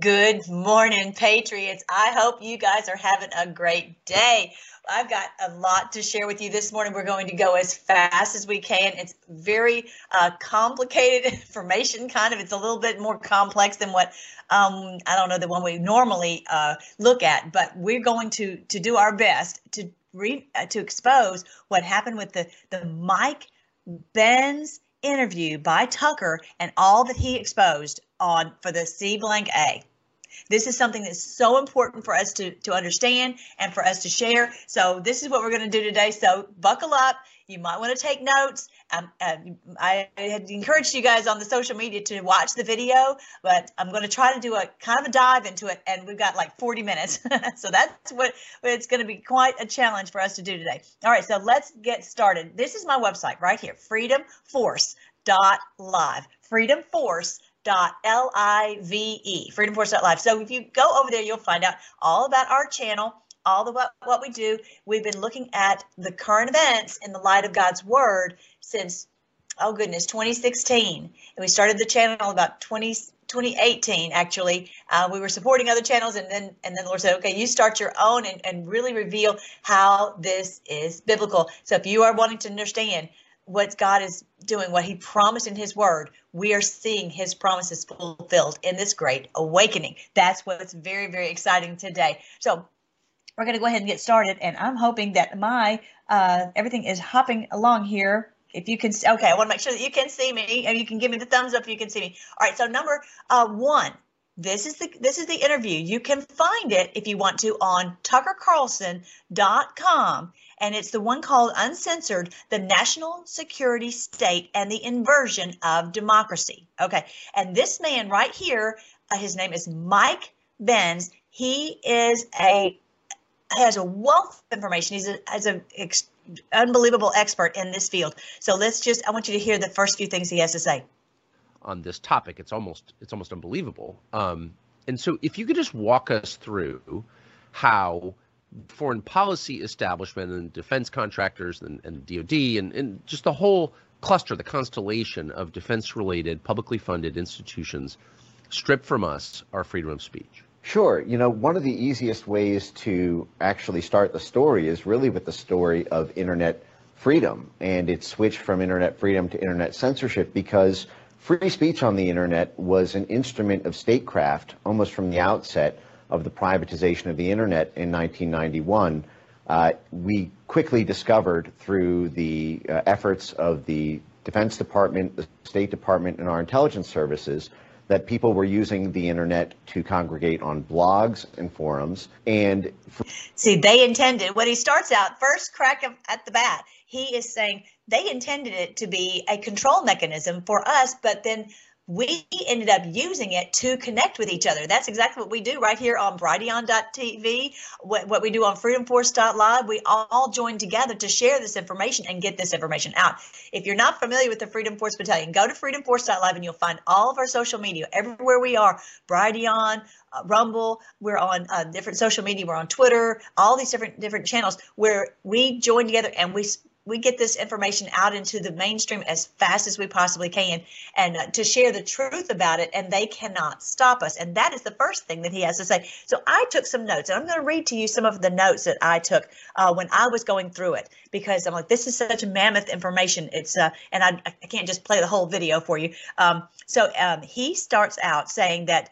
Good morning, Patriots. I hope you guys are having a great day. I've got a lot to share with you this morning. We're going to go as fast as we can. It's very complicated information, kind of. It's a little bit more complex than what, I don't know, the one we normally look at, but we're going to do our best to expose what happened with the Mike Benz interview by Tucker and all that he exposed on for the C-blank A. This is something that's so important for us to understand and for us to share. So this is what we're going to do today. So buckle up. You might want to take notes. I had encouraged you guys on the social media to watch the video, but I'm going to try to do a kind of a dive into it. And we've got like 40 minutes. So that's what it's going to be, quite a challenge for us to do today. All right. So let's get started. This is my website right here, FreedomForce.live. FreedomForce.live, FreedomForce.live. So if you go over there, you'll find out all about our channel, all about what we do. We've been looking at the current events in the light of God's Word since, oh goodness, 2016. And we started the channel about 2018, actually. We were supporting other channels, and then the Lord said, okay, you start your own and really reveal how this is biblical. So if you are wanting to understand what God is doing, what he promised in his word, we are seeing his promises fulfilled in this great awakening. That's what's very, very exciting today. So we're going to go ahead and get started. And I'm hoping that my everything is hopping along here. If you can, okay, I want to make sure that you can see me, and you can give me the thumbs up if you can see me. All right. So number one, this is the interview. You can find it if you want to on TuckerCarlson.com. And it's the one called Uncensored, the National Security State and the Inversion of Democracy. Okay. And this man right here, his name is Mike Benz. He is has a wealth of information. He's an unbelievable expert in this field. So I want you to hear the first few things he has to say on this topic. It's almost unbelievable. And so if you could just walk us through how foreign policy establishment and defense contractors and DOD and just the whole cluster, the constellation of defense-related, publicly funded institutions strip from us our freedom of speech. Sure. You know, one of the easiest ways to actually start the story is really with the story of internet freedom and its switch from internet freedom to internet censorship, because free speech on the internet was an instrument of statecraft almost from the outset of the privatization of the internet in 1991. We quickly discovered through the efforts of the Defense Department, the State Department, and our intelligence services that people were using the internet to congregate on blogs and forums. And see, they intended, when he starts out, first crack at the bat, he is saying they intended it to be a control mechanism for us, but then we ended up using it to connect with each other. That's exactly what we do right here on Brighteon.tv, what we do on FreedomForce.live. We all join together to share this information and get this information out. If you're not familiar with the Freedom Force Battalion, go to FreedomForce.live and you'll find all of our social media. Everywhere we are, Brighteon, Rumble, we're on different social media. We're on Twitter, all these different channels where we join together and we get this information out into the mainstream as fast as we possibly can, and to share the truth about it, and they cannot stop us. And that is the first thing that he has to say. So I took some notes, and I'm going to read to you some of the notes that I took when I was going through it, because I'm like, this is such mammoth information. It's and I can't just play the whole video for you. He starts out saying that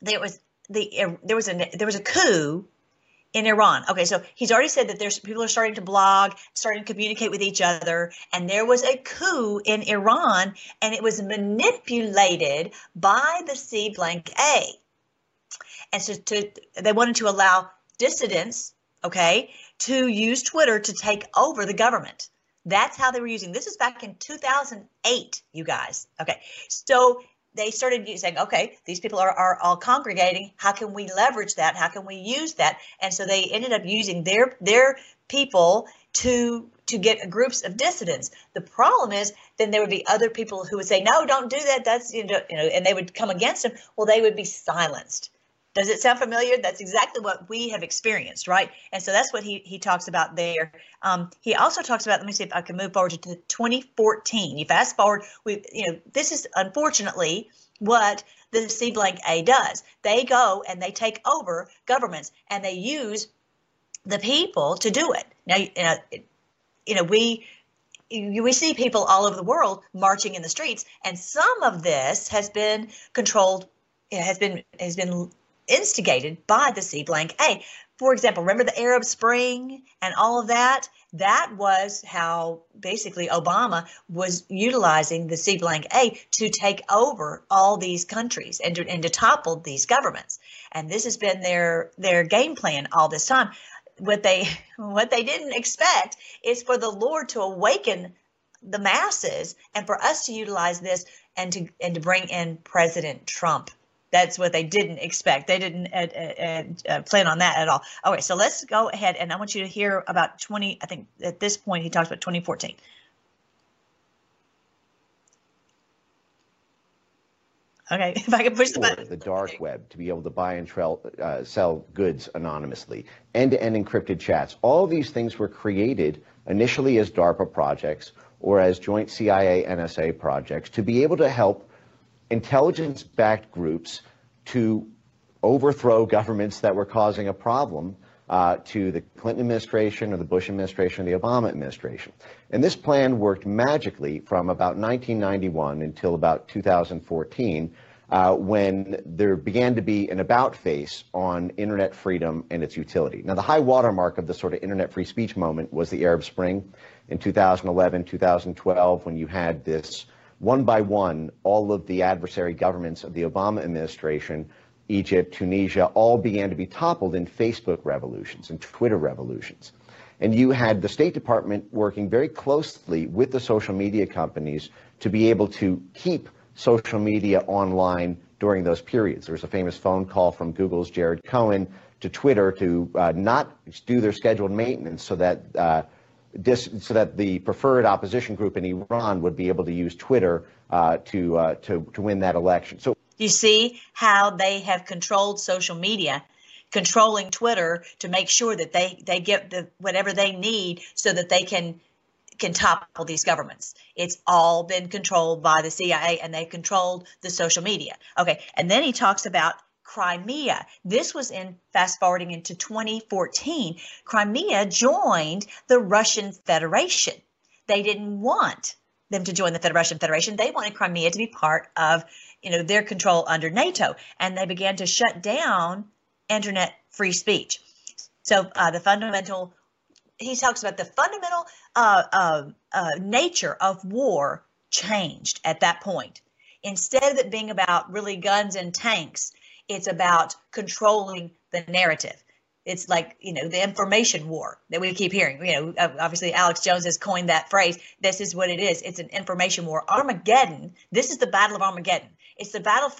there was a coup in Iran. Okay, so he's already said that people are starting to blog, starting to communicate with each other, and there was a coup in Iran, and it was manipulated by the C-blank A. And so they wanted to allow dissidents, okay, to use Twitter to take over the government. That's how they were using. This is back in 2008, you guys. Okay, so they started saying, okay, these people are all congregating. How can we leverage that? How can we use that? And so they ended up using their people to get groups of dissidents. The problem is then there would be other people who would say, no, don't do that. That's, you know, and they would come against them. Well, they would be silenced. Does it sound familiar? That's exactly what we have experienced, right? And so that's what he talks about there. He also talks about, let me see if I can move forward to 2014. You fast forward, this is unfortunately what the C blank A does. They go and they take over governments and they use the people to do it. Now, we see people all over the world marching in the streets, and some of this has been controlled, has been instigated by the C blank A. For example, remember the Arab Spring and all of that? That was how basically Obama was utilizing the C blank A to take over all these countries and to topple these governments. And this has been their game plan all this time. What they didn't expect is for the Lord to awaken the masses and for us to utilize this and to bring in President Trump. That's what they didn't expect. They didn't plan on that at all. All right, so let's go ahead, and I want you to hear about I think at this point he talks about 2014. Okay, if I can push the button. The dark web to be able to buy and sell goods anonymously, end-to-end encrypted chats. All these things were created initially as DARPA projects or as joint CIA-NSA projects to be able to help intelligence-backed groups to overthrow governments that were causing a problem to the Clinton administration or the Bush administration or the Obama administration. And this plan worked magically from about 1991 until about 2014, when there began to be an about face on internet freedom and its utility. Now, the high watermark of the sort of internet free speech moment was the Arab Spring in 2011, 2012, when you had this one by one, all of the adversary governments of the Obama administration, Egypt, Tunisia, all began to be toppled in Facebook revolutions and Twitter revolutions. And you had the State Department working very closely with the social media companies to be able to keep social media online during those periods. There was a famous phone call from Google's Jared Cohen to Twitter to not do their scheduled maintenance so that the preferred opposition group in Iran would be able to use Twitter to win that election. So you see how they have controlled social media, controlling Twitter to make sure that they get whatever they need so that they can topple these governments. It's all been controlled by the CIA, and they controlled the social media. Okay, and then he talks about Crimea. This was in fast forwarding into 2014. Crimea joined the Russian Federation. They didn't want them to join the Russian Federation. They wanted Crimea to be part of, their control under NATO, and they began to shut down internet free speech. So he talks about the fundamental nature of war changed at that point. Instead of it being about really guns and tanks, it's about controlling the narrative. It's like, the information war that we keep hearing. Obviously Alex Jones has coined that phrase. This is what it is. It's an information war. Armageddon. This is the battle of Armageddon. It's the battle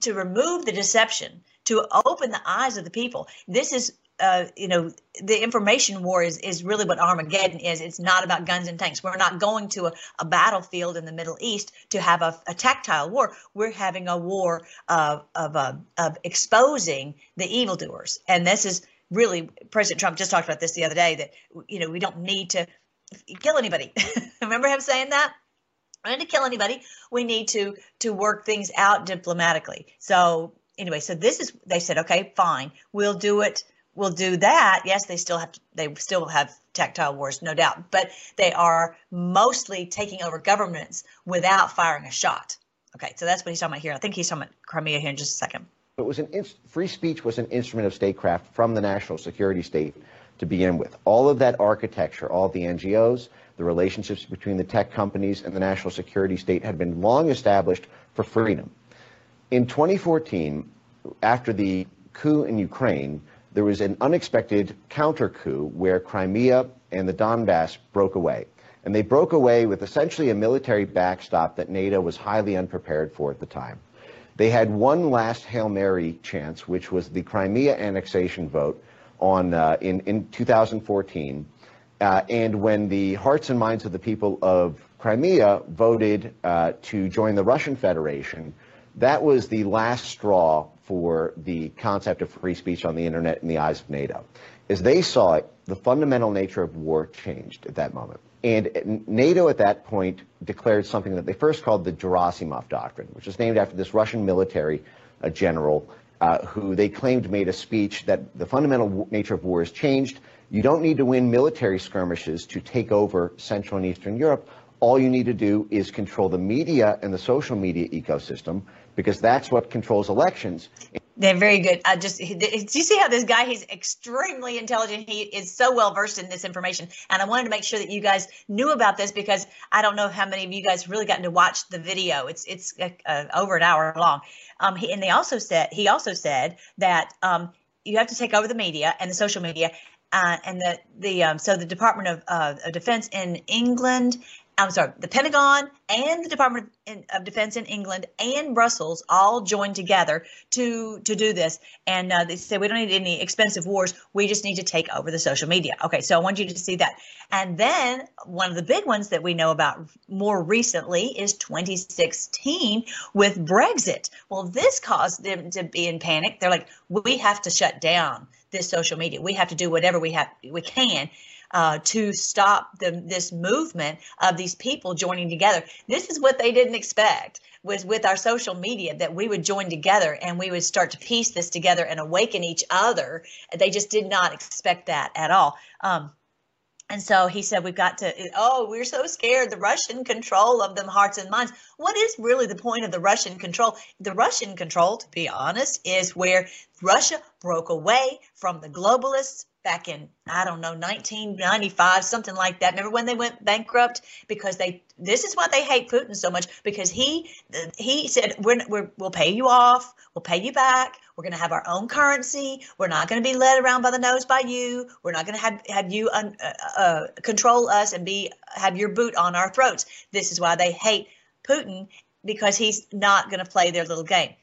to remove the deception, to open the eyes of the people. This is, the information war is really what Armageddon is. It's not about guns and tanks. We're not going to a battlefield in the Middle East to have a tactile war. We're having a war of exposing the evildoers. And this is really, President Trump just talked about this the other day, that, we don't need to kill anybody. Remember him saying that? We don't need to kill anybody. We need to work things out diplomatically. So anyway, they said, okay, fine, we'll do it. We'll do that. Yes, they still have tactile wars, no doubt, but they are mostly taking over governments without firing a shot. Okay, so that's what he's talking about here. I think he's talking about Crimea here in just a second. It was free speech was an instrument of statecraft from the national security state to begin with. All of that architecture, all the NGOs, the relationships between the tech companies and the national security state had been long established for freedom. In 2014, after the coup in Ukraine, there was an unexpected counter-coup where Crimea and the Donbass broke away. And they broke away with essentially a military backstop that NATO was highly unprepared for at the time. They had one last Hail Mary chance, which was the Crimea annexation vote in 2014. And when the hearts and minds of the people of Crimea voted to join the Russian Federation, that was the last straw for the concept of free speech on the internet in the eyes of NATO. As they saw it, the fundamental nature of war changed at that moment. And NATO at that point declared something that they first called the Gerasimov Doctrine, which is named after this Russian military general who they claimed made a speech that the fundamental nature of war has changed. You don't need to win military skirmishes to take over Central and Eastern Europe. All you need to do is control the media and the social media ecosystem, because that's what controls elections. They're very good. Do you see how this guy, he's extremely intelligent. He is so well versed in this information. And I wanted to make sure that you guys knew about this, because I don't know how many of you guys really gotten to watch the video. It's over an hour long. And he also said that you have to take over the media and the social media. So the Department of Defense in England, I'm sorry, the Pentagon and the Department of Defense in England and Brussels all joined together to do this. And they said, we don't need any expensive wars. We just need to take over the social media. Okay, so I want you to see that. And then one of the big ones that we know about more recently is 2016 with Brexit. Well, this caused them to be in panic. They're like, we have to shut down this social media. We have to do whatever we can to stop this movement of these people joining together. This is what they didn't expect, was with our social media, that we would join together and we would start to piece this together and awaken each other. They just did not expect that at all. And so he said, we've got to, oh, we're so scared, the Russian control of them hearts and minds. What is really the point of the Russian control? The Russian control, to be honest, is where Russia broke away from the globalists back in, I don't know, 1995, something like that. Remember when they went bankrupt? Because this is why they hate Putin so much, because he said, we'll pay you off, we'll pay you back. We're going to have our own currency. We're not going to be led around by the nose by you. We're not going to have you control us and have your boot on our throats. This is why they hate Putin, because he's not going to play their little game.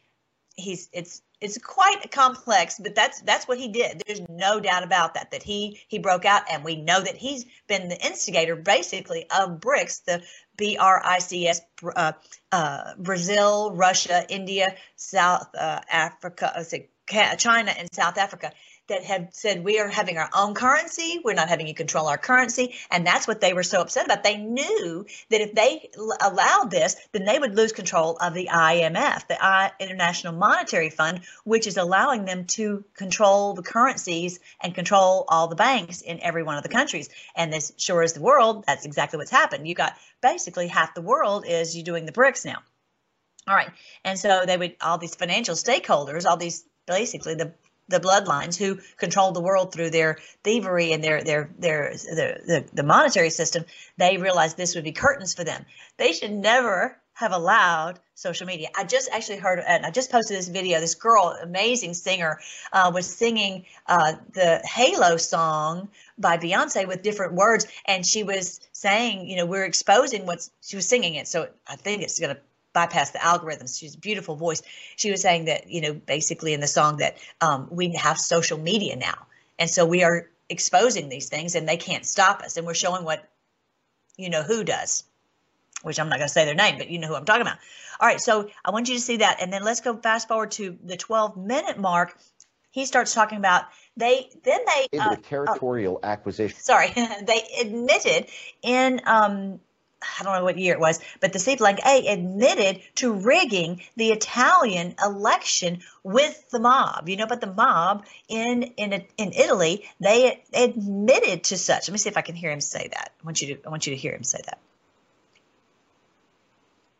It's quite complex, but that's what he did. There's no doubt about that, that he broke out, and we know that he's been the instigator basically of BRICS, the BRICS, Brazil, Russia, India, South Africa, China, and South Africa, that have said, we are having our own currency. We're not having you control our currency. And that's what they were so upset about. They knew that if they allowed this, then they would lose control of the IMF, the International Monetary Fund, which is allowing them to control the currencies and control all the banks in every one of the countries. And this sure is the world. That's exactly what's happened. You got basically half the world is you doing the BRICS now. All right. And so they would, all these financial stakeholders, all these basically the bloodlines who control the world through their thievery and the monetary system, they realized this would be curtains for them. They should never have allowed social media. I just actually heard, and I just posted this video, this girl, amazing singer, was singing the Halo song by Beyonce with different words. And she was saying, you know, we're exposing what's, she was singing it. So I think it's going to bypass the algorithms. She's a beautiful voice. She was saying that, you know, basically in the song that we have social media now. And so we are exposing these things and they can't stop us. And we're showing what, you know, who does, which I'm not going to say their name, but you know who I'm talking about. All right. So I want you to see that. And then let's go fast forward to the 12-minute mark. He starts talking about the territorial acquisition. Sorry. They admitted in, I don't know what year it was, but the C-blank-A admitted to rigging the Italian election with the mob. You know, but the mob in Italy, they admitted to such. Let me see if I can hear him say that. I want you to hear him say that.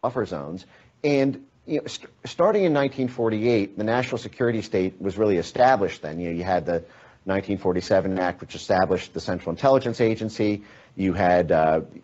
Buffer zones, and you know, starting in 1948, the national security state was really established. Then you had the 1947 Act, which established the Central Intelligence Agency. You had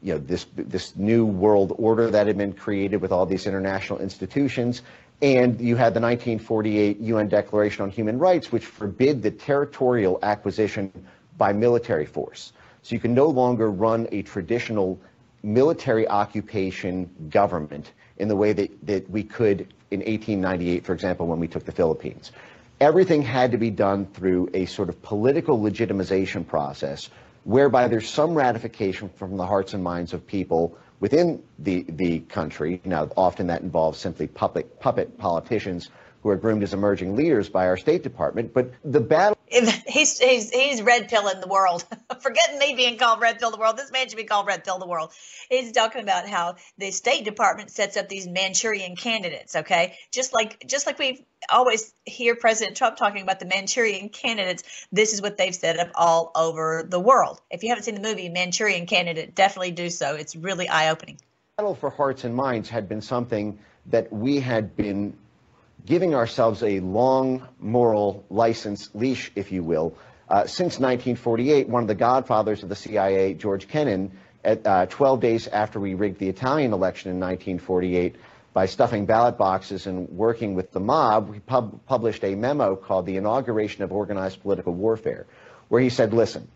this new world order that had been created with all these international institutions, and you had the 1948 UN Declaration on Human Rights, which forbid the territorial acquisition by military force. So you can no longer run a traditional military occupation government in the way that we could in 1898, for example, when we took the Philippines. Everything had to be done through a sort of political legitimization process, whereby there's some ratification from the hearts and minds of people within the country. Now, often that involves simply puppet politicians who are groomed as emerging leaders by our State Department. But the battle He's red pilling the world. Forgetting me being called red pill the world. This man should be called red pill the world. He's talking about how the State Department sets up these Manchurian candidates. Okay, just like we always hear President Trump talking about the Manchurian candidates. This is what they've set up all over the world. If you haven't seen the movie Manchurian Candidate, definitely do so. It's really eye-opening. The battle for hearts and minds had been something that we had been giving ourselves a long moral license leash, if you will. Since 1948, one of the godfathers of the CIA, George Kennan, at 12 days after we rigged the Italian election in 1948 by stuffing ballot boxes and working with the mob, we published a memo called The Inauguration of Organized Political Warfare, where he said, listen,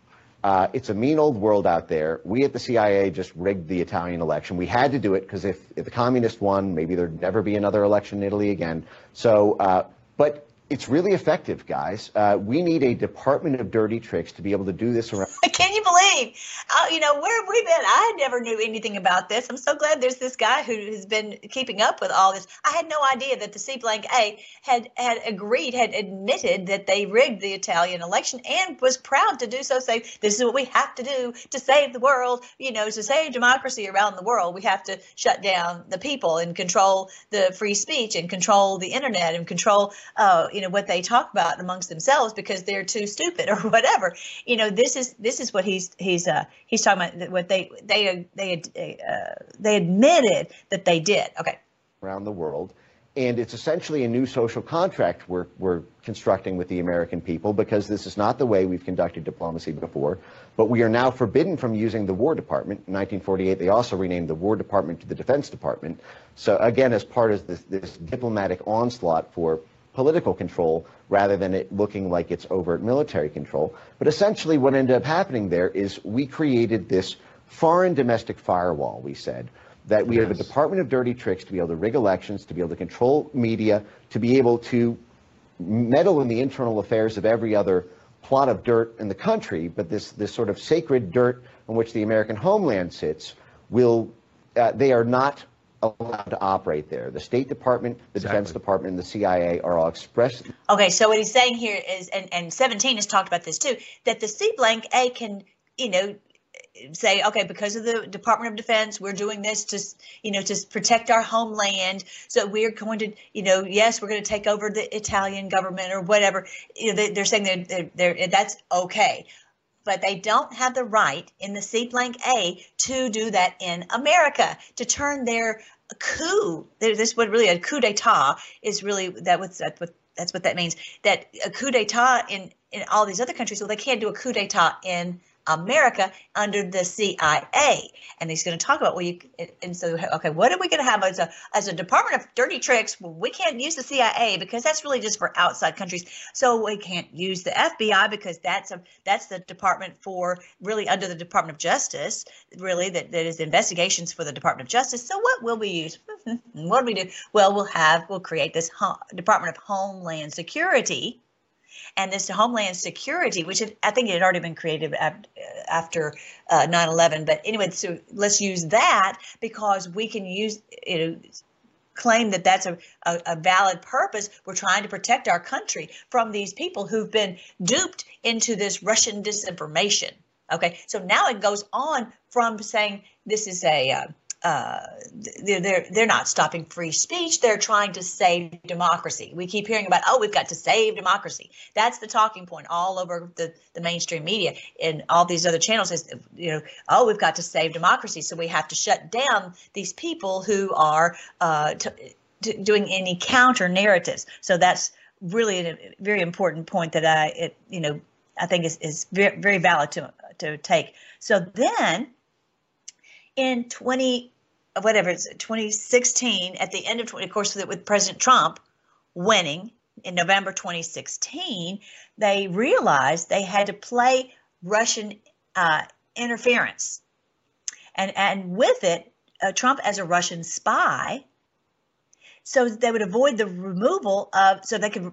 it's a mean old world out there. We at the CIA just rigged the Italian election. We had to do it because if the communists won, maybe there'd never be another election in Italy again. So, but it's really effective, guys. We need a Department of Dirty Tricks to be able to do this around. Can you believe? You know, where have we been? I never knew anything about this. I'm so glad there's this guy who has been keeping up with all this. I had no idea that the C-blank-A had admitted that they rigged the Italian election and was proud to do so, saying this is what we have to do to save the world, you know, to save democracy around the world. We have to shut down the people and control the free speech and control the internet and control, you know, what they talk about amongst themselves because they're too stupid or whatever. You know, this is what he's talking about, what they admitted that they did. Okay. Around the world. And it's essentially a new social contract we're constructing with the American people, because this is not the way we've conducted diplomacy before. But we are now forbidden from using the War Department. In 1948, they also renamed the War Department to the Defense Department. So again, as part of this diplomatic onslaught for political control rather than it looking like it's overt military control. But essentially what ended up happening there is we created this foreign domestic firewall, we said, that we have a Department of Dirty Tricks to be able to rig elections, to be able to control media, to be able to meddle in the internal affairs of every other plot of dirt in the country. But this sort of sacred dirt on which the American homeland sits, they are not allowed to operate there. The State Department, the Defense Department, and the CIA are all expressed. Okay, so what he's saying here is, and 17 has talked about this too, that the C-blank-A can, you know, say, okay, because of the Department of Defense, we're doing this to, you know, to protect our homeland. So we're going to, you know, yes, we're going to take over the Italian government or whatever. You know, they're saying that's okay. But they don't have the right in the C-blank-A to do that in America, to turn their coup. This would really, a coup d'etat is really, that's what that means, that a coup d'etat in all these other countries, well, they can't do a coup d'etat in America under the CIA. And he's going to talk about, well, okay, what are we going to have as a Department of Dirty Tricks? Well, we can't use the CIA because that's really just for outside countries. So we can't use the FBI because that's the department for really under the Department of Justice, really, that is investigations for the Department of Justice. So what will we use? What do we do? Well, we'll create this Department of Homeland Security. And this Homeland Security, which I think it had already been created after 9/11. But anyway, so let's use that because we can use it, claim that that's a valid purpose. We're trying to protect our country from these people who've been duped into this Russian disinformation. OK, so now it goes on from saying this is a they're not stopping free speech. They're trying to save democracy. We keep hearing about, oh, we've got to save democracy. That's the talking point all over the mainstream media and all these other channels is, you know, oh, we've got to save democracy. So we have to shut down these people who are doing any counter narratives. So that's really a very important point that I think is very, very valid to take. So then in 2016, at the end of, of course, with President Trump winning in November 2016, they realized they had to play Russian interference. And with it, Trump as a Russian spy, so they would avoid the removal of, so they could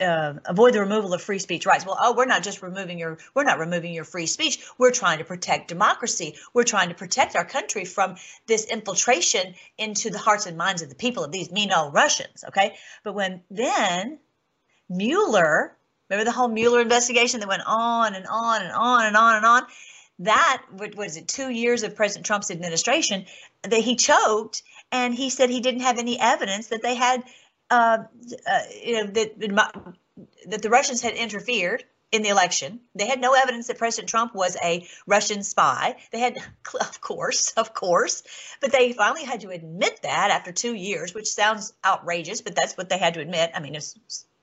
avoid the removal of free speech rights. Well, oh, we're not removing your free speech. We're trying to protect democracy. We're trying to protect our country from this infiltration into the hearts and minds of the people of these mean old Russians. Okay, but when then Mueller Remember the whole Mueller investigation that went on and on and on and on and on? That, what was it, 2 years of President Trump's administration that he choked, and he said he didn't have any evidence that they had, that the Russians had interfered in the election. They had no evidence that President Trump was a Russian spy. They had, of course, but they finally had to admit that after 2 years, which sounds outrageous, but that's what they had to admit. I mean, it's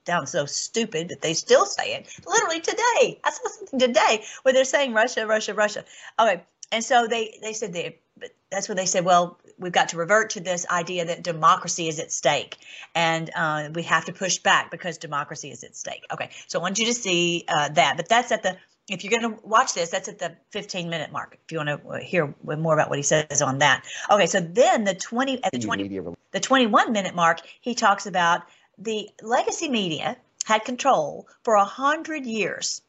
sounds so stupid that they still say it. Literally today, I saw something today where they're saying Russia, Russia, Russia. Okay, and so they said that's when they said, well, we've got to revert to this idea that democracy is at stake, and we have to push back because democracy is at stake. Okay, so I want you to see that, but that's at the, if you're going to watch this, that's at the 15-minute mark. If you want to hear more about what he says on that. Okay, so then the 21-minute mark, he talks about the legacy media had control for 100 years.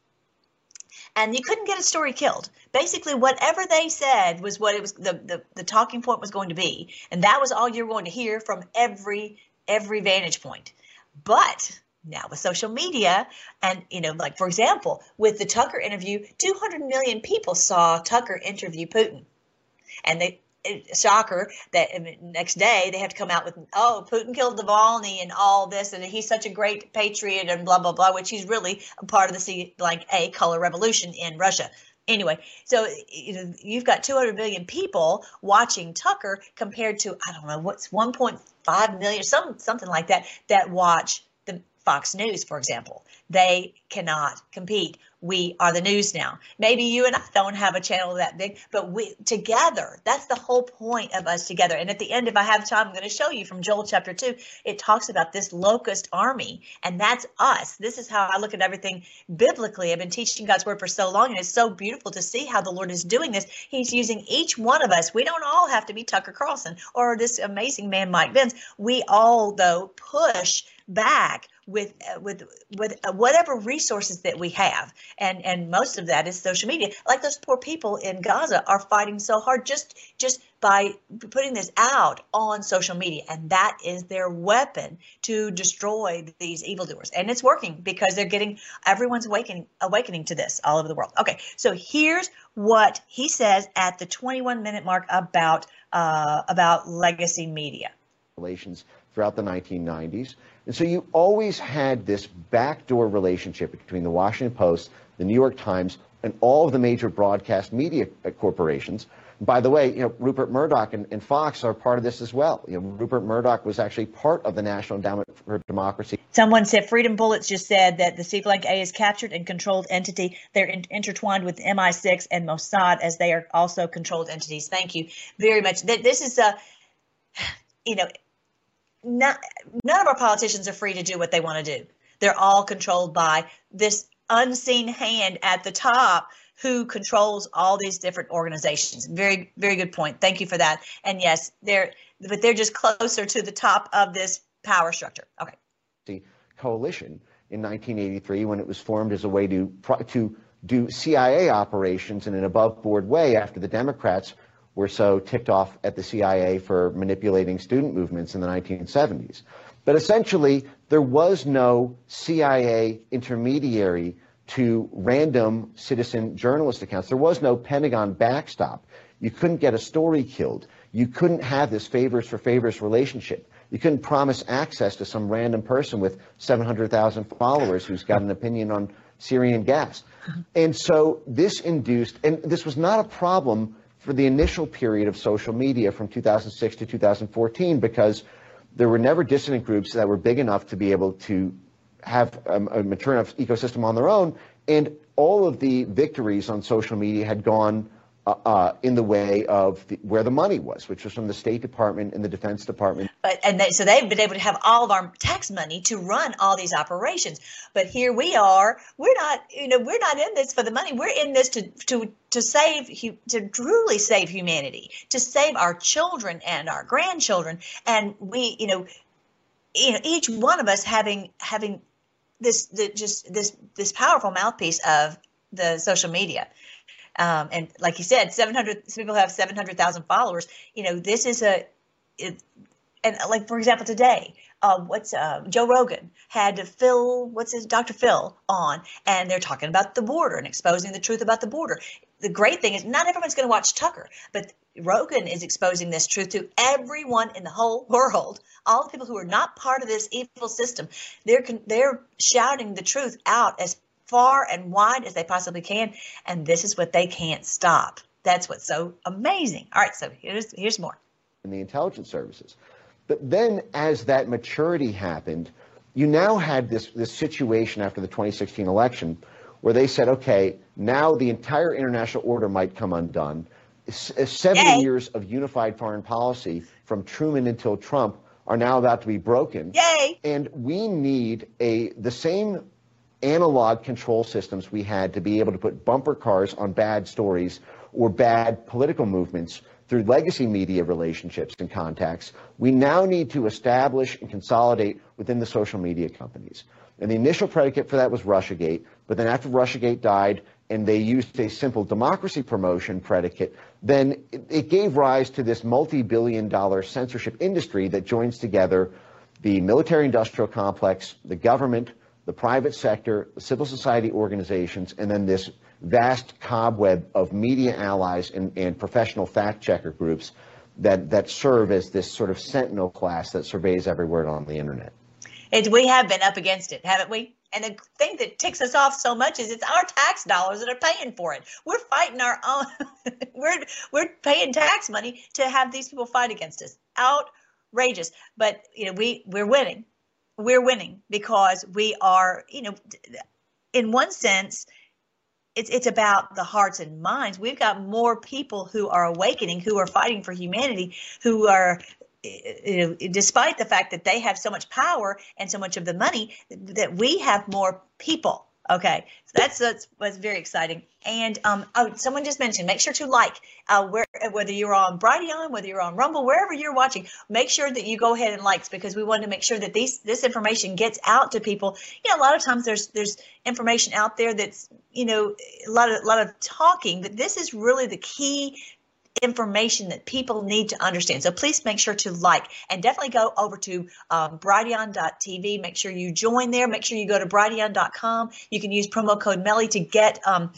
And you couldn't get a story killed. Basically, whatever they said was what it was, the talking point was going to be. And that was all you're going to hear from every vantage point. But now with social media and, you know, like, for example, with the Tucker interview, 200 million people saw Tucker interview Putin. And they, shocker, that next day they have to come out with, oh, Putin killed Navalny and all this, and he's such a great patriot and blah, blah, blah, which he's really a part of the CIA color revolution in Russia. Anyway, so you know, you've got 200 million people watching Tucker compared to, I don't know, what's 1.5 million, something like that, that watch the Fox News, for example. They cannot compete. We are the news now. Maybe you and I don't have a channel that big, but we together, that's the whole point of us together. And at the end, if I have time, I'm going to show you from Joel chapter 2. It talks about this locust army, and that's us. This is how I look at everything biblically. I've been teaching God's word for so long, and it's so beautiful to see how the Lord is doing this. He's using each one of us. We don't all have to be Tucker Carlson or this amazing man, Mike Benz. We all, though, push back with whatever resources that we have, and most of that is social media. Like those poor people in Gaza are fighting so hard just by putting this out on social media, and that is their weapon to destroy these evildoers. And it's working because they're getting, everyone's awakening to this all over the world. Okay, so here's what he says at the 21-minute mark about legacy media relations throughout the 1990s. And so you always had this backdoor relationship between the Washington Post, the New York Times, and all of the major broadcast media corporations. By the way, you know, Rupert Murdoch and Fox are part of this as well. You know, Rupert Murdoch was actually part of the National Endowment for Democracy. Someone said, Freedom Bullets just said that the C-A is captured and controlled entity. They're intertwined with MI6 and Mossad, as they are also controlled entities. Thank you very much. This is a, you know, none of our politicians are free to do what they want to do. They're all controlled by this unseen hand at the top who controls all these different organizations. Very, very good point. Thank you for that. And yes, they're just closer to the top of this power structure. Okay. The coalition in 1983, when it was formed as a way to do CIA operations in an above-board way after the Democrats were so ticked off at the CIA for manipulating student movements in the 1970s. But essentially, there was no CIA intermediary to random citizen journalist accounts. There was no Pentagon backstop. You couldn't get a story killed. You couldn't have this favors for favors relationship. You couldn't promise access to some random person with 700,000 followers who's got an opinion on Syrian gas. And so this induced, and this was not a problem for the initial period of social media from 2006 to 2014, because there were never dissident groups that were big enough to be able to have a mature enough ecosystem on their own, and all of the victories on social media had gone in the way of where the money was, which was from the State Department and the Defense Department. So they've been able to have all of our tax money to run all these operations. But here we are. We're not, you know, we're not in this for the money. We're in this to truly save humanity, to save our children and our grandchildren. And we, you know each one of us having this powerful mouthpiece of the social media. And like you said, 700 people have 700,000 followers. You know, this is a, and like, for example, today, Joe Rogan had Dr. Phil on, and they're talking about the border and exposing the truth about the border. The great thing is not everyone's going to watch Tucker, but Rogan is exposing this truth to everyone in the whole world. All the people who are not part of this evil system, they're shouting the truth out as far and wide as they possibly can, and this is what they can't stop. That's what's so amazing. All right, so here's more. In the intelligence services. But then as that maturity happened, you now had this situation after the 2016 election where they said, okay, now the entire international order might come undone. 70 years of unified foreign policy from Truman until Trump are now about to be broken. Yay! And we need the same analog control systems we had to be able to put bumper cars on bad stories or bad political movements through legacy media relationships and contacts. We now need to establish and consolidate within the social media companies. And the initial predicate for that was Russiagate, but then after Russiagate died and they used a simple democracy promotion predicate, then it gave rise to this multi-billion-dollar censorship industry that joins together the military-industrial complex, the government, the private sector, the civil society organizations, and then this vast cobweb of media allies and professional fact-checker groups that serve as this sort of sentinel class that surveys every word on the internet. We have been up against it, haven't we? And the thing that ticks us off so much is it's our tax dollars that are paying for it. We're fighting our own. we're paying tax money to have these people fight against us. Outrageous. But you know, we're winning. We're winning because we are, you know, in one sense, it's about the hearts and minds. We've got more people who are awakening, who are fighting for humanity, who are, you know, despite the fact that they have so much power and so much of the money, that we have more people. Okay, so that's very exciting. And someone just mentioned, make sure to like, whether you're on Brighteon, whether you're on Rumble, wherever you're watching, make sure that you go ahead and like, because we want to make sure that this information gets out to people. You know, a lot of times there's information out there that's, you know, a lot of talking, but this is really the key information that people need to understand. So please make sure to like, and definitely go over to Brighteon.tv. Make sure you join there. Make sure you go to Brighteon.com. You can use promo code Melly to get a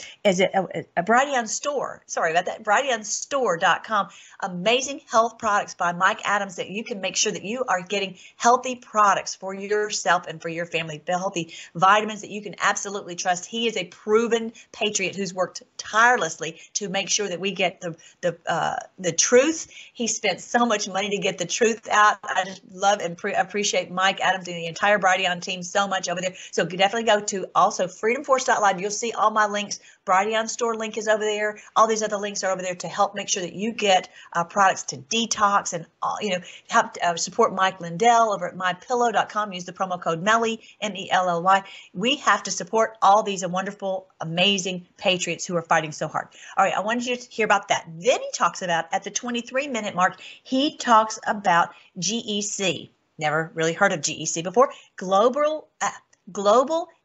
Brighteon store. Sorry about that. Brighteonstore.com. Amazing health products by Mike Adams that you can make sure that you are getting healthy products for yourself and for your family. The healthy vitamins that you can absolutely trust. He is a proven patriot who's worked tirelessly to make sure that we get the truth. He spent so much money to get the truth out. I just love and appreciate Mike Adams and the entire Brighteon team so much over there. So definitely go to also FreedomForce.live. You'll see all my links. Brighteon store link is over there. All these other links are over there to help make sure that you get products to detox and, you know, help support Mike Lindell over at MyPillow.com. Use the promo code Melly, M-E-L-L-Y. We have to support all these wonderful, amazing patriots who are fighting so hard. All right, I wanted you to hear about that. Then he talks about, at the 23-minute mark, he talks about GEC. Never really heard of GEC before. Global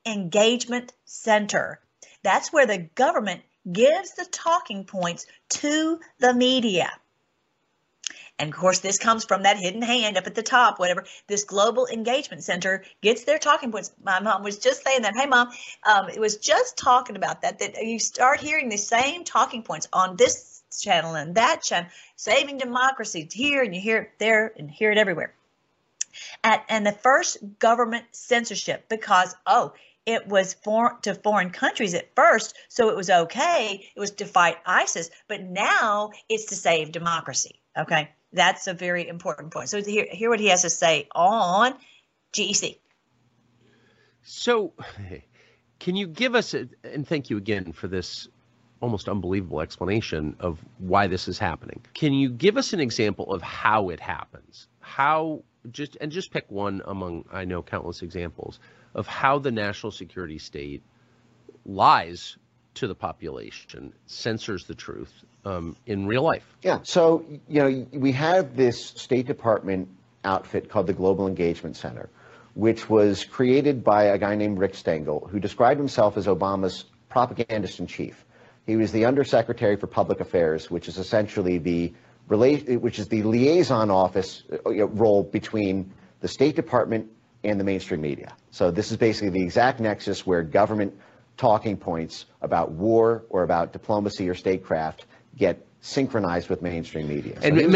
Engagement Center. That's where the government gives the talking points to the media. And of course, this comes from that hidden hand up at the top, whatever. This Global Engagement Center gets their talking points. My mom was just saying that. Hey, Mom, it was just talking about that you start hearing the same talking points on this channel and that channel, saving democracy here, and you hear it there and hear it everywhere. And the first government censorship, because, it was to foreign countries at first, so it was okay. It was to fight ISIS, but now it's to save democracy, okay? That's a very important point. So hear what he has to say on GEC. So can you give us, and thank you again for this almost unbelievable explanation of why this is happening. Can you give us an example of how it happens? Just pick one among, I know, countless examples of how the national security state lies to the population, censors the truth in real life. Yeah, so, you know, we have this State Department outfit called the Global Engagement Center, which was created by a guy named Rick Stengel, who described himself as Obama's propagandist in chief. He was the undersecretary for public affairs, which is essentially the liaison office role between the State Department and the mainstream media. So this is basically the exact nexus where government talking points about war or about diplomacy or statecraft get synchronized with mainstream media. So and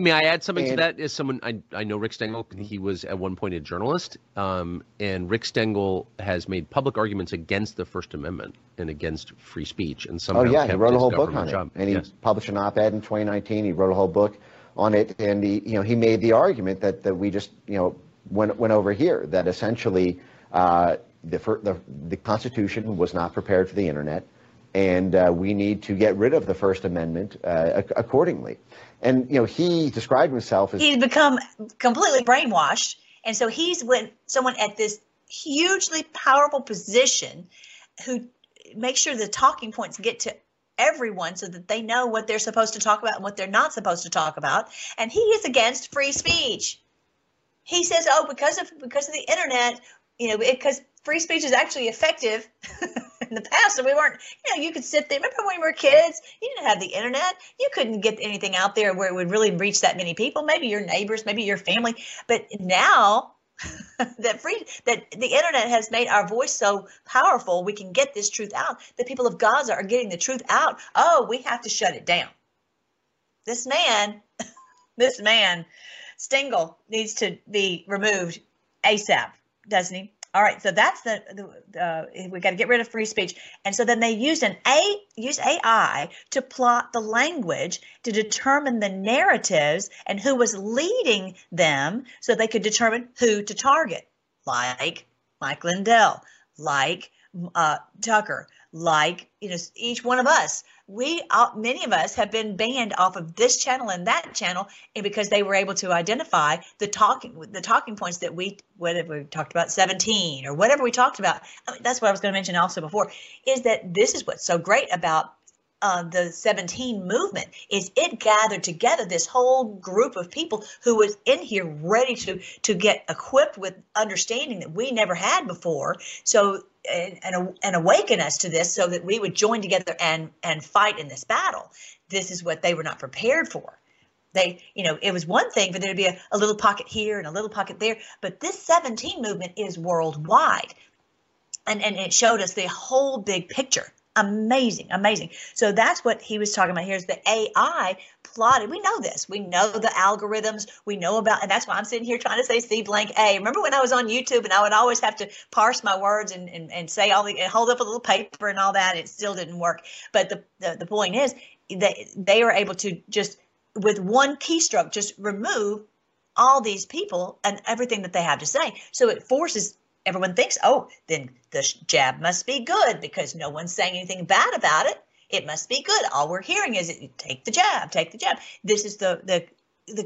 may I add something to that? Is someone I know Rick Stengel, he was at one point a journalist, and Rick Stengel has made public arguments against the First Amendment and against free speech. And somehow he wrote a whole book on it. And he published an op-ed in 2019. He wrote a whole book on it, and he, you know, he made the argument that we just, you know, went over here, that essentially the Constitution was not prepared for the internet. And we need to get rid of the First Amendment accordingly. And, you know, he described himself as... He'd become completely brainwashed. And so he's with someone at this hugely powerful position who makes sure the talking points get to everyone so that they know what they're supposed to talk about and what they're not supposed to talk about. And he is against free speech. He says, oh, because of the internet, you know, because free speech is actually effective. In the past, and we weren't, you know, you could sit there. Remember when we were kids, you didn't have the internet. You couldn't get anything out there where it would really reach that many people, maybe your neighbors, maybe your family. But now that the internet has made our voice so powerful, we can get this truth out. The people of Gaza are getting the truth out. Oh, we have to shut it down. This man, Stengel, needs to be removed ASAP, doesn't he? All right, so that's we got to get rid of free speech. And so then they used use AI to plot the language to determine the narratives and who was leading them so they could determine who to target, like Mike Lindell, like Tucker, like, you know, each one of us. Many of us have been banned off of this channel and that channel, and because they were able to identify the talking points that whether we talked about 17 or whatever we talked about. I mean, that's what I was going to mention also before, is that this is what's so great about the 17 movement, is it gathered together this whole group of people who was in here ready to get equipped with understanding that we never had before. So and awaken us to this so that we would join together and fight in this battle. This is what they were not prepared for. They, you know, it was one thing for there to be a little pocket here and a little pocket there, but this 17 movement is worldwide. And it showed us the whole big picture. Amazing, amazing. So that's what he was talking about here, is the AI plotted. We know this. We know the algorithms. We know about, and that's why I'm sitting here trying to say C blank A. Remember when I was on YouTube and I would always have to parse my words and say and hold up a little paper and all that. It still didn't work. But the point is that they were able to just, with one keystroke, just remove all these people and everything that they have to say. So it forces everyone thinks, oh, then the jab must be good because no one's saying anything bad about it. It must be good. All we're hearing is take the jab, take the jab. This is the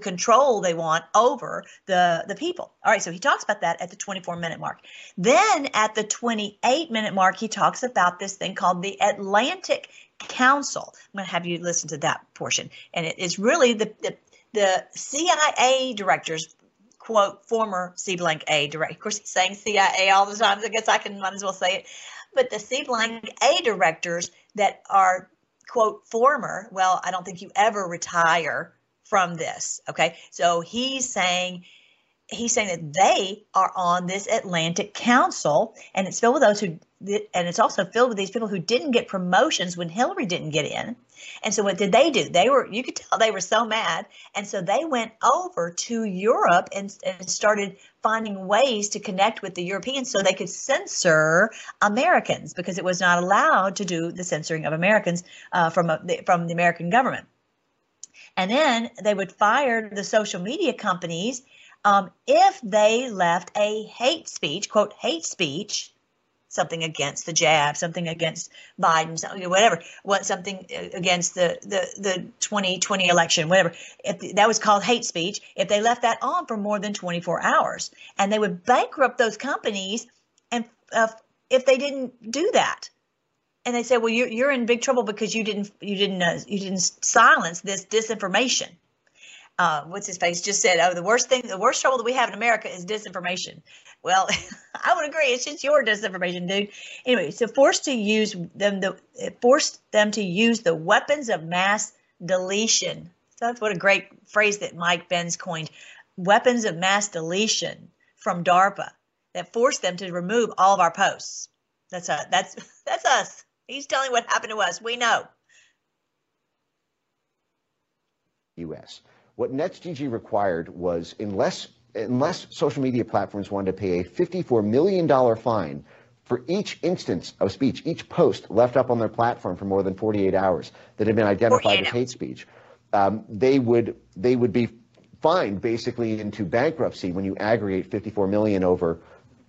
control they want over the people. All right, so he talks about that at the 24-minute mark. Then at the 28-minute mark, he talks about this thing called the Atlantic Council. I'm going to have you listen to that portion. And it is really the CIA directors, quote, former C blank A director. Of course, he's saying CIA all the time. I guess I can might as well say it. But the C blank A directors that are, quote, former, well, I don't think you ever retire from this. Okay. So he's saying that they are on this Atlantic Council, and it's filled with it's also filled with these people who didn't get promotions when Hillary didn't get in. And so what did they do? You could tell they were so mad. And so they went over to Europe and started finding ways to connect with the Europeans so they could censor Americans, because it was not allowed to do the censoring of Americans from the American government. And then they would fire the social media companies if they left a hate speech, quote, hate speech, something against the jab, something against Biden, something, whatever, something against the 2020 election, whatever. If that was called hate speech, if they left that on for more than 24 hours. And they would bankrupt those companies and if they didn't do that. And they said, well, you're in big trouble because you didn't silence this disinformation. What's his face just said, oh, the worst trouble that we have in America is disinformation. Well, I would agree. It's just your disinformation, dude. Anyway, so forced them to use the weapons of mass deletion. So that's what a great phrase that Mike Benz coined weapons of mass deletion from DARPA that forced them to remove all of our posts. That's us. He's telling what happened to us. We know. U.S. What NetsGG required was unless social media platforms wanted to pay a $54 million fine for each instance of speech, each post left up on their platform for more than 48 hours that had been identified as hate speech, they would be fined basically into bankruptcy when you aggregate 54 million over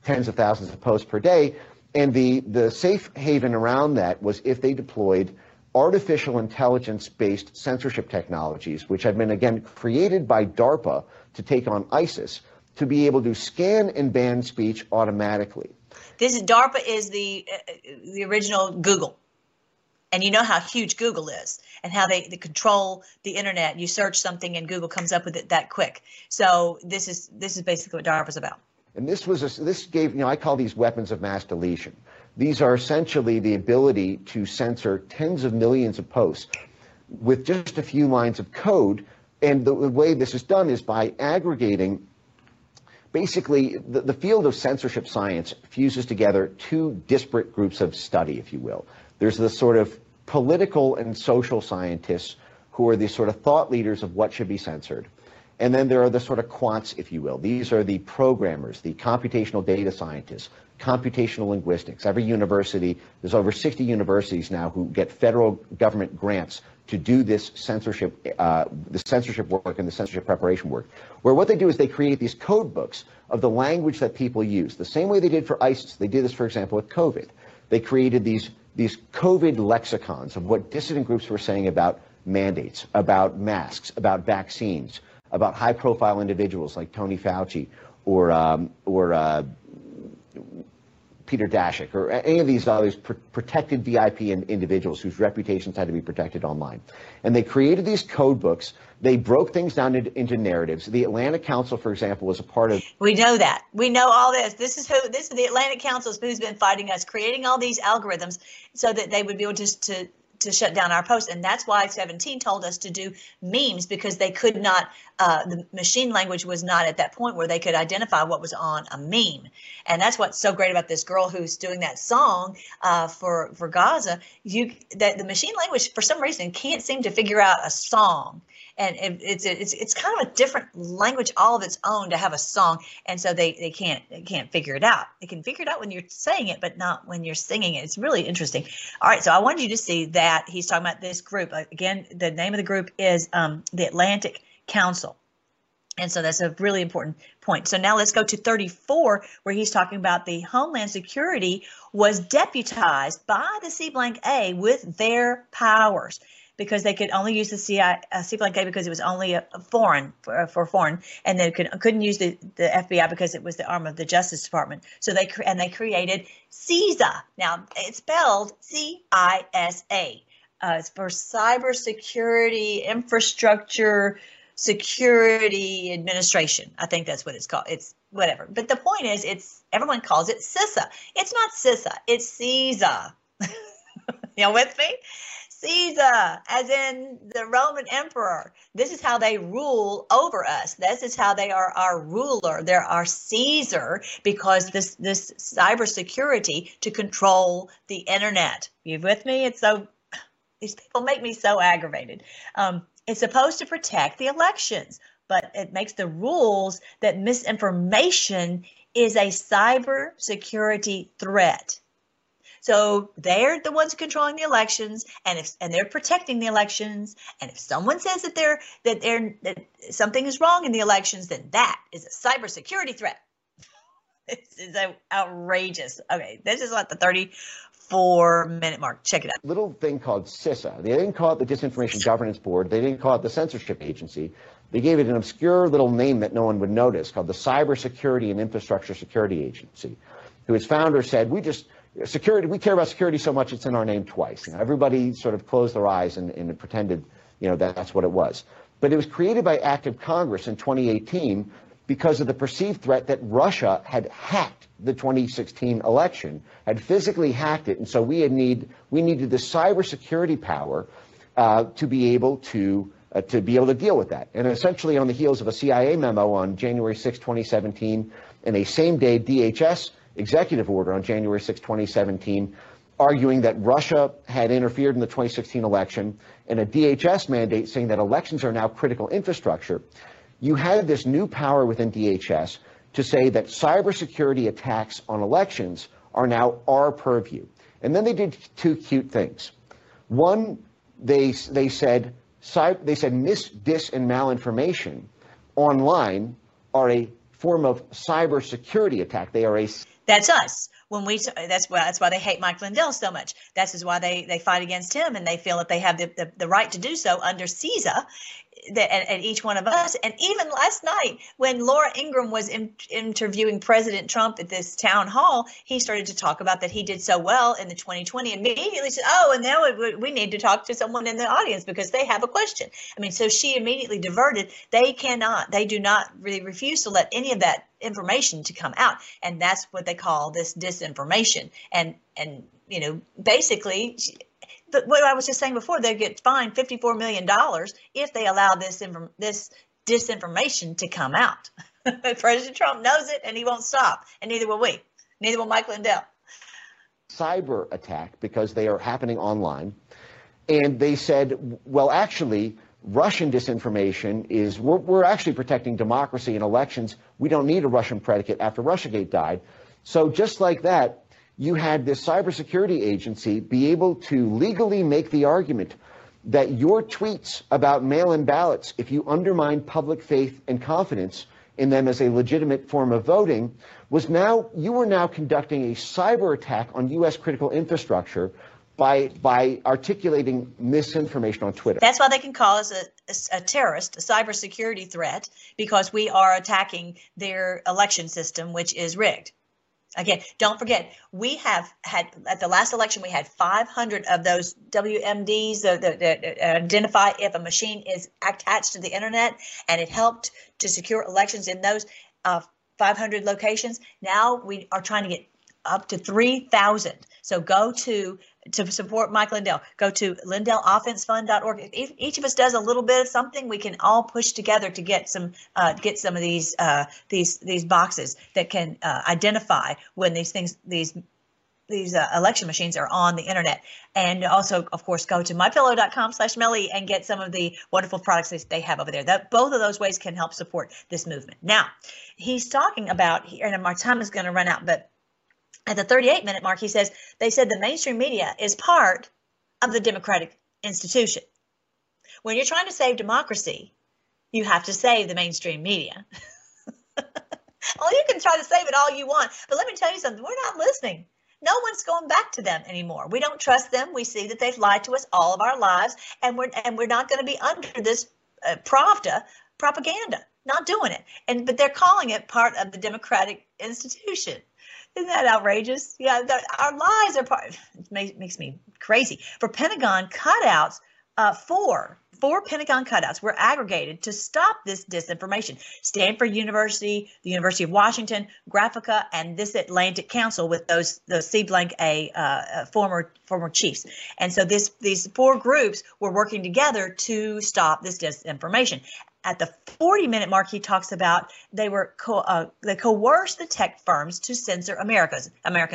tens of thousands of posts per day. And the safe haven around that was if they deployed artificial intelligence-based censorship technologies, which had been, again, created by DARPA to take on ISIS, to be able to scan and ban speech automatically. DARPA is the original Google. And you know how huge Google is and how they control the internet. You search something and Google comes up with it that quick. So this is basically what DARPA is about. And this gave, you know, I call these weapons of mass deletion. These are essentially the ability to censor tens of millions of posts with just a few lines of code. And the way this is done is by aggregating. Basically, the field of censorship science fuses together two disparate groups of study, if you will. There's the sort of political and social scientists who are the sort of thought leaders of what should be censored. And then there are the sort of quants, if you will. These are the programmers, the computational data scientists, computational linguistics. Every university, there's over 60 universities now who get federal government grants to do this censorship, the censorship work and the censorship preparation work, where what they do is they create these code books of the language that people use, the same way they did for ISIS. They did this, for example, with COVID. They created these COVID lexicons of what dissident groups were saying about mandates, about masks, about vaccines, about high-profile individuals like Tony Fauci or Peter Daszak or any of these others protected VIP individuals whose reputations had to be protected online. And they created these code books. They broke things down into narratives. The Atlantic Council, for example, was a part of. We know that. We know all this. This is the Atlantic Council is who's been fighting us, creating all these algorithms so that they would be able to shut down our posts. And that's why 17 told us to do memes, because they could not, the machine language was not at that point where they could identify what was on a meme. And that's what's so great about this girl who's doing that song for Gaza, that the machine language for some reason can't seem to figure out a song. And it's kind of a different language all of its own to have a song. And so they can't figure it out. They can figure it out when you're saying it, but not when you're singing it. It's really interesting. All right. So I wanted you to see that he's talking about this group. Again, the name of the group is the Atlantic Council. And so that's a really important point. So now let's go to 34, where he's talking about the Homeland Security was deputized by the C-blank-A with their powers, because they could only use the C-blank-A because it was only foreign, and they couldn't use the FBI because it was the arm of the Justice Department. So they created CISA. Now it's spelled C-I-S-A. It's for Cybersecurity Infrastructure Security Administration. I think that's what it's called. It's whatever. But the point is, everyone calls it CISA. It's not CISA. It's CISA. You with me? Caesar, as in the Roman emperor. This is how they rule over us. This is how they are our ruler. They're our Caesar, because this cybersecurity to control the internet. You with me? It's so, these people make me so aggravated. It's supposed to protect the elections, but it makes the rules that misinformation is a cybersecurity threat. So they're the ones controlling the elections, and they're protecting the elections. And if someone says that something is wrong in the elections, then that is a cybersecurity threat. It's outrageous. Okay, this is like the 34-minute mark. Check it out. Little thing called CISA. They didn't call it the Disinformation Governance Board. They didn't call it the Censorship Agency. They gave it an obscure little name that no one would notice, called the Cybersecurity and Infrastructure Security Agency, who its founder said, we care about security so much it's in our name twice. You know, everybody sort of closed their eyes and pretended, you know, that's what it was. But it was created by act of Congress in 2018 because of the perceived threat that Russia had hacked the 2016 election, had physically hacked it, and so we needed the cybersecurity power to be able to to be able to deal with that. And essentially on the heels of a CIA memo on January 6, 2017, and a same-day DHS executive order on January 6, 2017, arguing that Russia had interfered in the 2016 election, and a DHS mandate saying that elections are now critical infrastructure, you had this new power within DHS to say that cybersecurity attacks on elections are now our purview. And then they did two cute things. One, they said mis, dis, and malinformation online are a form of cybersecurity attack. They are a... That's us. When we, that's why they hate Mike Lindell so much. That is why they fight against him, and they feel that they have the right to do so under CISA, and each one of us. And even last night, when Laura Ingraham was interviewing President Trump at this town hall, he started to talk about that he did so well in the 2020, and immediately said, oh, and now we need to talk to someone in the audience because they have a question. I mean, so she immediately diverted. They cannot, they do not really refuse to let any of that information to come out, and that's what they call this disinformation. And you know, basically, but what I was just saying before, they get fined $54 million if they allow this disinformation to come out. President Trump knows it, and he won't stop, and neither will we. Neither will Mike Lindell. Cyber attack, because they are happening online, and they said, well, actually, Russian disinformation is, we're actually protecting democracy and elections. We don't need a Russian predicate after Russiagate died. So just like that, you had this cybersecurity agency be able to legally make the argument that your tweets about mail-in ballots, if you undermine public faith and confidence in them as a legitimate form of voting, was now, you were now conducting a cyber attack on U.S. critical infrastructure by articulating misinformation on Twitter. That's why they can call us a terrorist, a cybersecurity threat, because we are attacking their election system, which is rigged. Again, don't forget, we have had, at the last election, we had 500 of those WMDs that identify if a machine is attached to the internet, and it helped to secure elections in those 500 locations. Now we are trying to get up to 3,000. So go to support Mike Lindell, go to lindelloffensefund.org. If each of us does a little bit of something, we can all push together to get some of these boxes that can identify when these things, these election machines are on the internet. And also, of course, go to MyPillow.com/Melly and get some of the wonderful products that they have over there. That both of those ways can help support this movement. Now, he's talking about here, and my time is going to run out, but at the 38-minute mark, he says, they said the mainstream media is part of the democratic institution. When you're trying to save democracy, you have to save the mainstream media. Well, you can try to save it all you want, but let me tell you something. We're not listening. No one's going back to them anymore. We don't trust them. We see that they've lied to us all of our lives, and we're not going to be under this Pravda propaganda. Not doing it. But they're calling it part of the democratic institution. Isn't that outrageous? Yeah, our lies are part. It makes me crazy. For Pentagon cutouts, four Pentagon cutouts were aggregated to stop this disinformation. Stanford University, the University of Washington, Graphica, and this Atlantic Council with those C-blank-A former chiefs. And so these four groups were working together to stop this disinformation. At the 40-minute mark, he talks about they coerced the tech firms to censor Americans,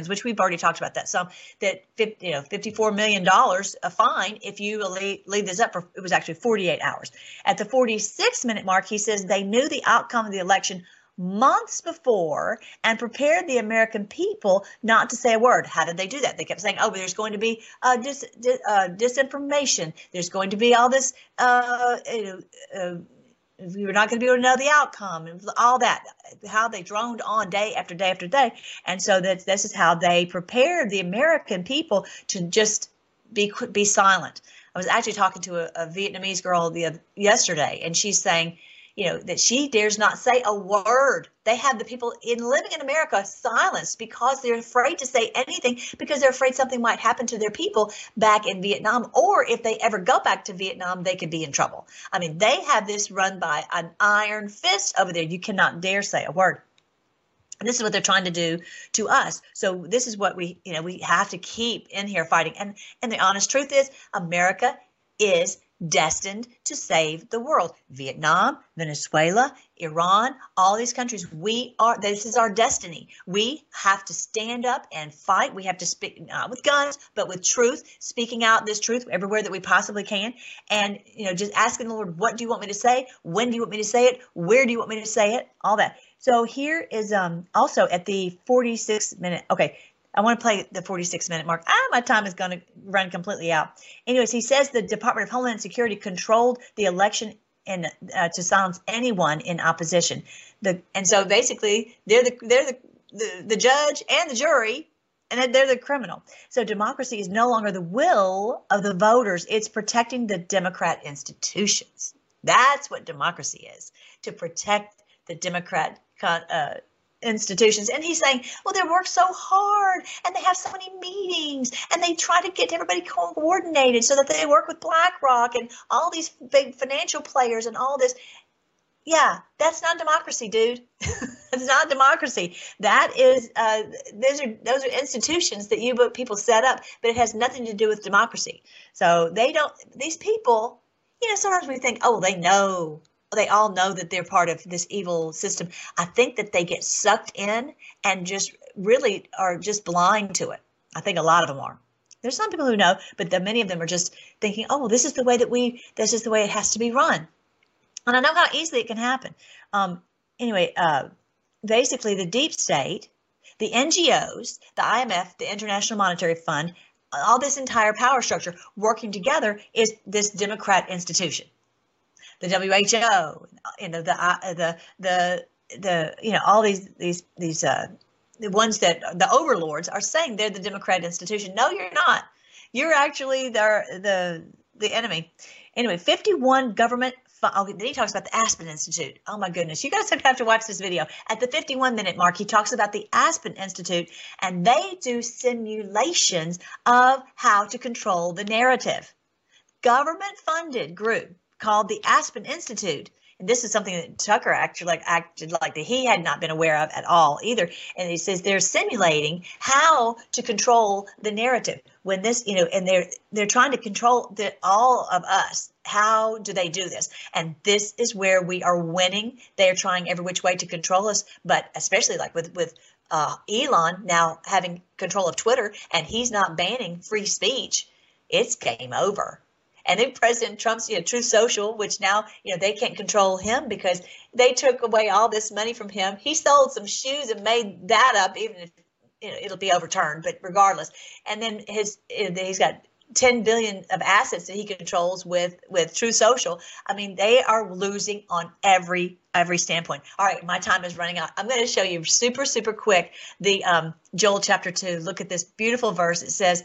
which we've already talked about that. So that $54 million a fine if you leave this up for, it was actually 48 hours. At the 46-minute mark, he says they knew the outcome of the election months before and prepared the American people not to say a word. How did they do that? They kept saying, oh, there's going to be disinformation. There's going to be all this. We were not going to be able to know the outcome and all that, how they droned on day after day after day. And so this is how they prepared the American people to just be silent. I was actually talking to a Vietnamese girl yesterday, and she's saying, you know, that she dares not say a word. They have the people living in America silenced because they're afraid to say anything, because they're afraid something might happen to their people back in Vietnam, or if they ever go back to Vietnam, they could be in trouble. I mean, they have this run by an iron fist over there. You cannot dare say a word. And this is what they're trying to do to us. So this is what we have to keep in here fighting. And the honest truth is America is destined to save the world. Vietnam, Venezuela, Iran, all these countries, this is our destiny. We have to stand up and fight. We have to speak, not with guns, but with truth, speaking out this truth everywhere that we possibly can. And, just asking the Lord, what do you want me to say? When do you want me to say it? Where do you want me to say it? All that. So here is also at the 46 minute. Okay. I want to play the 46-minute mark. My time is going to run completely out. Anyways, he says the Department of Homeland Security controlled the election and to silence anyone in opposition. And so basically, they're the judge and the jury, and they're the criminal. So democracy is no longer the will of the voters. It's protecting the Democrat institutions. That's what democracy is, to protect the Democrat institutions. And he's saying, well, they work so hard and they have so many meetings and they try to get everybody coordinated so that they work with BlackRock and all these big financial players and all this. Yeah, that's not democracy, dude. That's not democracy. That is, those are institutions that you people set up, but it has nothing to do with democracy. So these people, sometimes we think, oh, they all know that they're part of this evil system. I think that they get sucked in and just really are just blind to it. I think a lot of them are. There's some people who know, but many of them are just thinking, oh, well, this is the way it has to be run. And I know how easily it can happen. Basically the deep state, the NGOs, the IMF, the International Monetary Fund, all this entire power structure working together is this Democrat institution. The WHO, all these the ones that the overlords are saying they're the Democrat institution. No, you're not. You're actually the enemy. Anyway, 51 government. Then he talks about the Aspen Institute. Oh my goodness, you guys have to watch this video. At the 51-minute mark, he talks about the Aspen Institute, and they do simulations of how to control the narrative. Government-funded group called the Aspen Institute. And this is something that Tucker acted like that he had not been aware of at all either. And he says they're simulating how to control the narrative when this, and they're trying to control all of us. How do they do this? And this is where we are winning. They are trying every which way to control us, but especially like with Elon now having control of Twitter and he's not banning free speech. It's game over. And then President Trump's, Truth Social, which now, they can't control him because they took away all this money from him. He sold some shoes and made that up, even if, it'll be overturned, but regardless. And then he's got $10 billion of assets that he controls with Truth Social. I mean, they are losing on every standpoint. All right, my time is running out. I'm going to show you super, super quick the Joel chapter 2. Look at this beautiful verse. It says,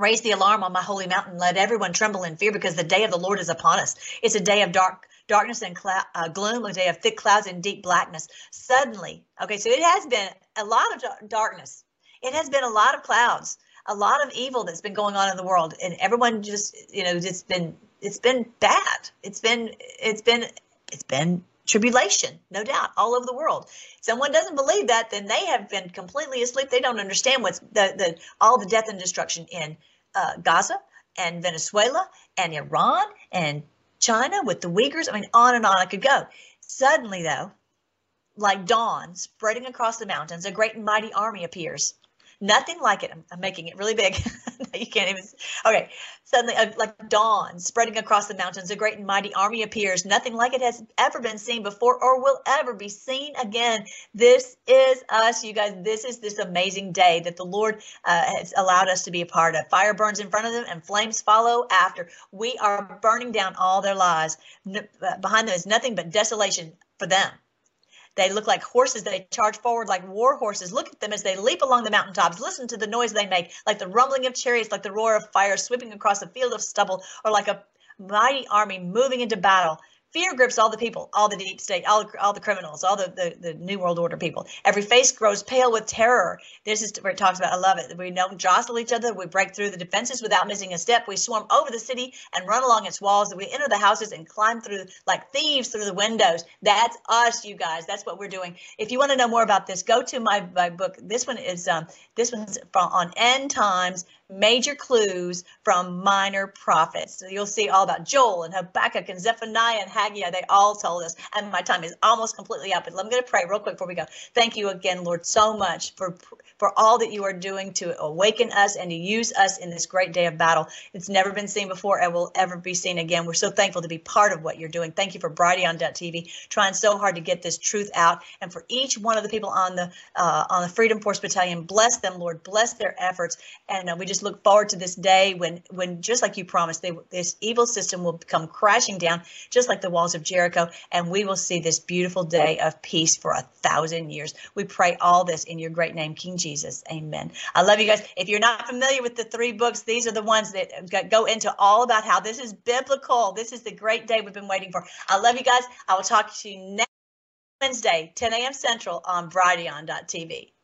raise the alarm on my holy mountain. Let everyone tremble in fear because the day of the Lord is upon us. It's a day of darkness and gloom, a day of thick clouds and deep blackness. Suddenly, okay, so it has been a lot of darkness. It has been a lot of clouds, a lot of evil that's been going on in the world. And everyone just, it's been bad. It's been tribulation, no doubt, all over the world. If someone doesn't believe that, then they have been completely asleep. They don't understand what's all the death and destruction in Gaza and Venezuela and Iran and China with the Uyghurs. I mean, on and on I could go. Suddenly, though, like dawn spreading across the mountains, a great and mighty army appears. Nothing like it. I'm making it really big. You can't even. Okay. Suddenly, like dawn spreading across the mountains, a great and mighty army appears. Nothing like it has ever been seen before or will ever be seen again. This is us, you guys. This is this amazing day that the Lord has allowed us to be a part of. Fire burns in front of them and flames follow after. We are burning down all their lies. Behind them is nothing but desolation for them. They look like horses. They charge forward like war horses. Look at them as they leap along the mountaintops. Listen to the noise they make, like the rumbling of chariots, like the roar of fire sweeping across a field of stubble, or like a mighty army moving into battle. Fear grips all the people, all the deep state, all the criminals, all the New World Order people. Every face grows pale with terror. This is where it talks about, I love it. We don't jostle each other. We break through the defenses without missing a step. We swarm over the city and run along its walls. We enter the houses and climb through like thieves through the windows. That's us, you guys. That's what we're doing. If you want to know more about this, go to my book. This one's on end times. major clues from minor prophets. So you'll see all about Joel and Habakkuk and Zephaniah and Haggai. They all told us, and my time is almost completely up, but I'm going to pray real quick before we go. Thank you again, Lord, so much for all that you are doing to awaken us and to use us in this great day of battle. It's never been seen before and will ever be seen again. We're so thankful to be part of what you're doing. Thank you for Brighteon.tv, trying so hard to get this truth out, and for each one of the people on the Freedom Force Battalion. Bless them, Lord. Bless their efforts, and we just look forward to this day when just like you promised, this evil system will come crashing down, just like the walls of Jericho, and we will see this beautiful day of peace for 1,000 years. We pray all this in your great name, King Jesus. Amen. I love you guys. If you're not familiar with the 3 books, these are the ones that go into all about how this is biblical. This is the great day we've been waiting for. I love you guys. I will talk to you next Wednesday, 10 a.m. Central on Brighteon.tv.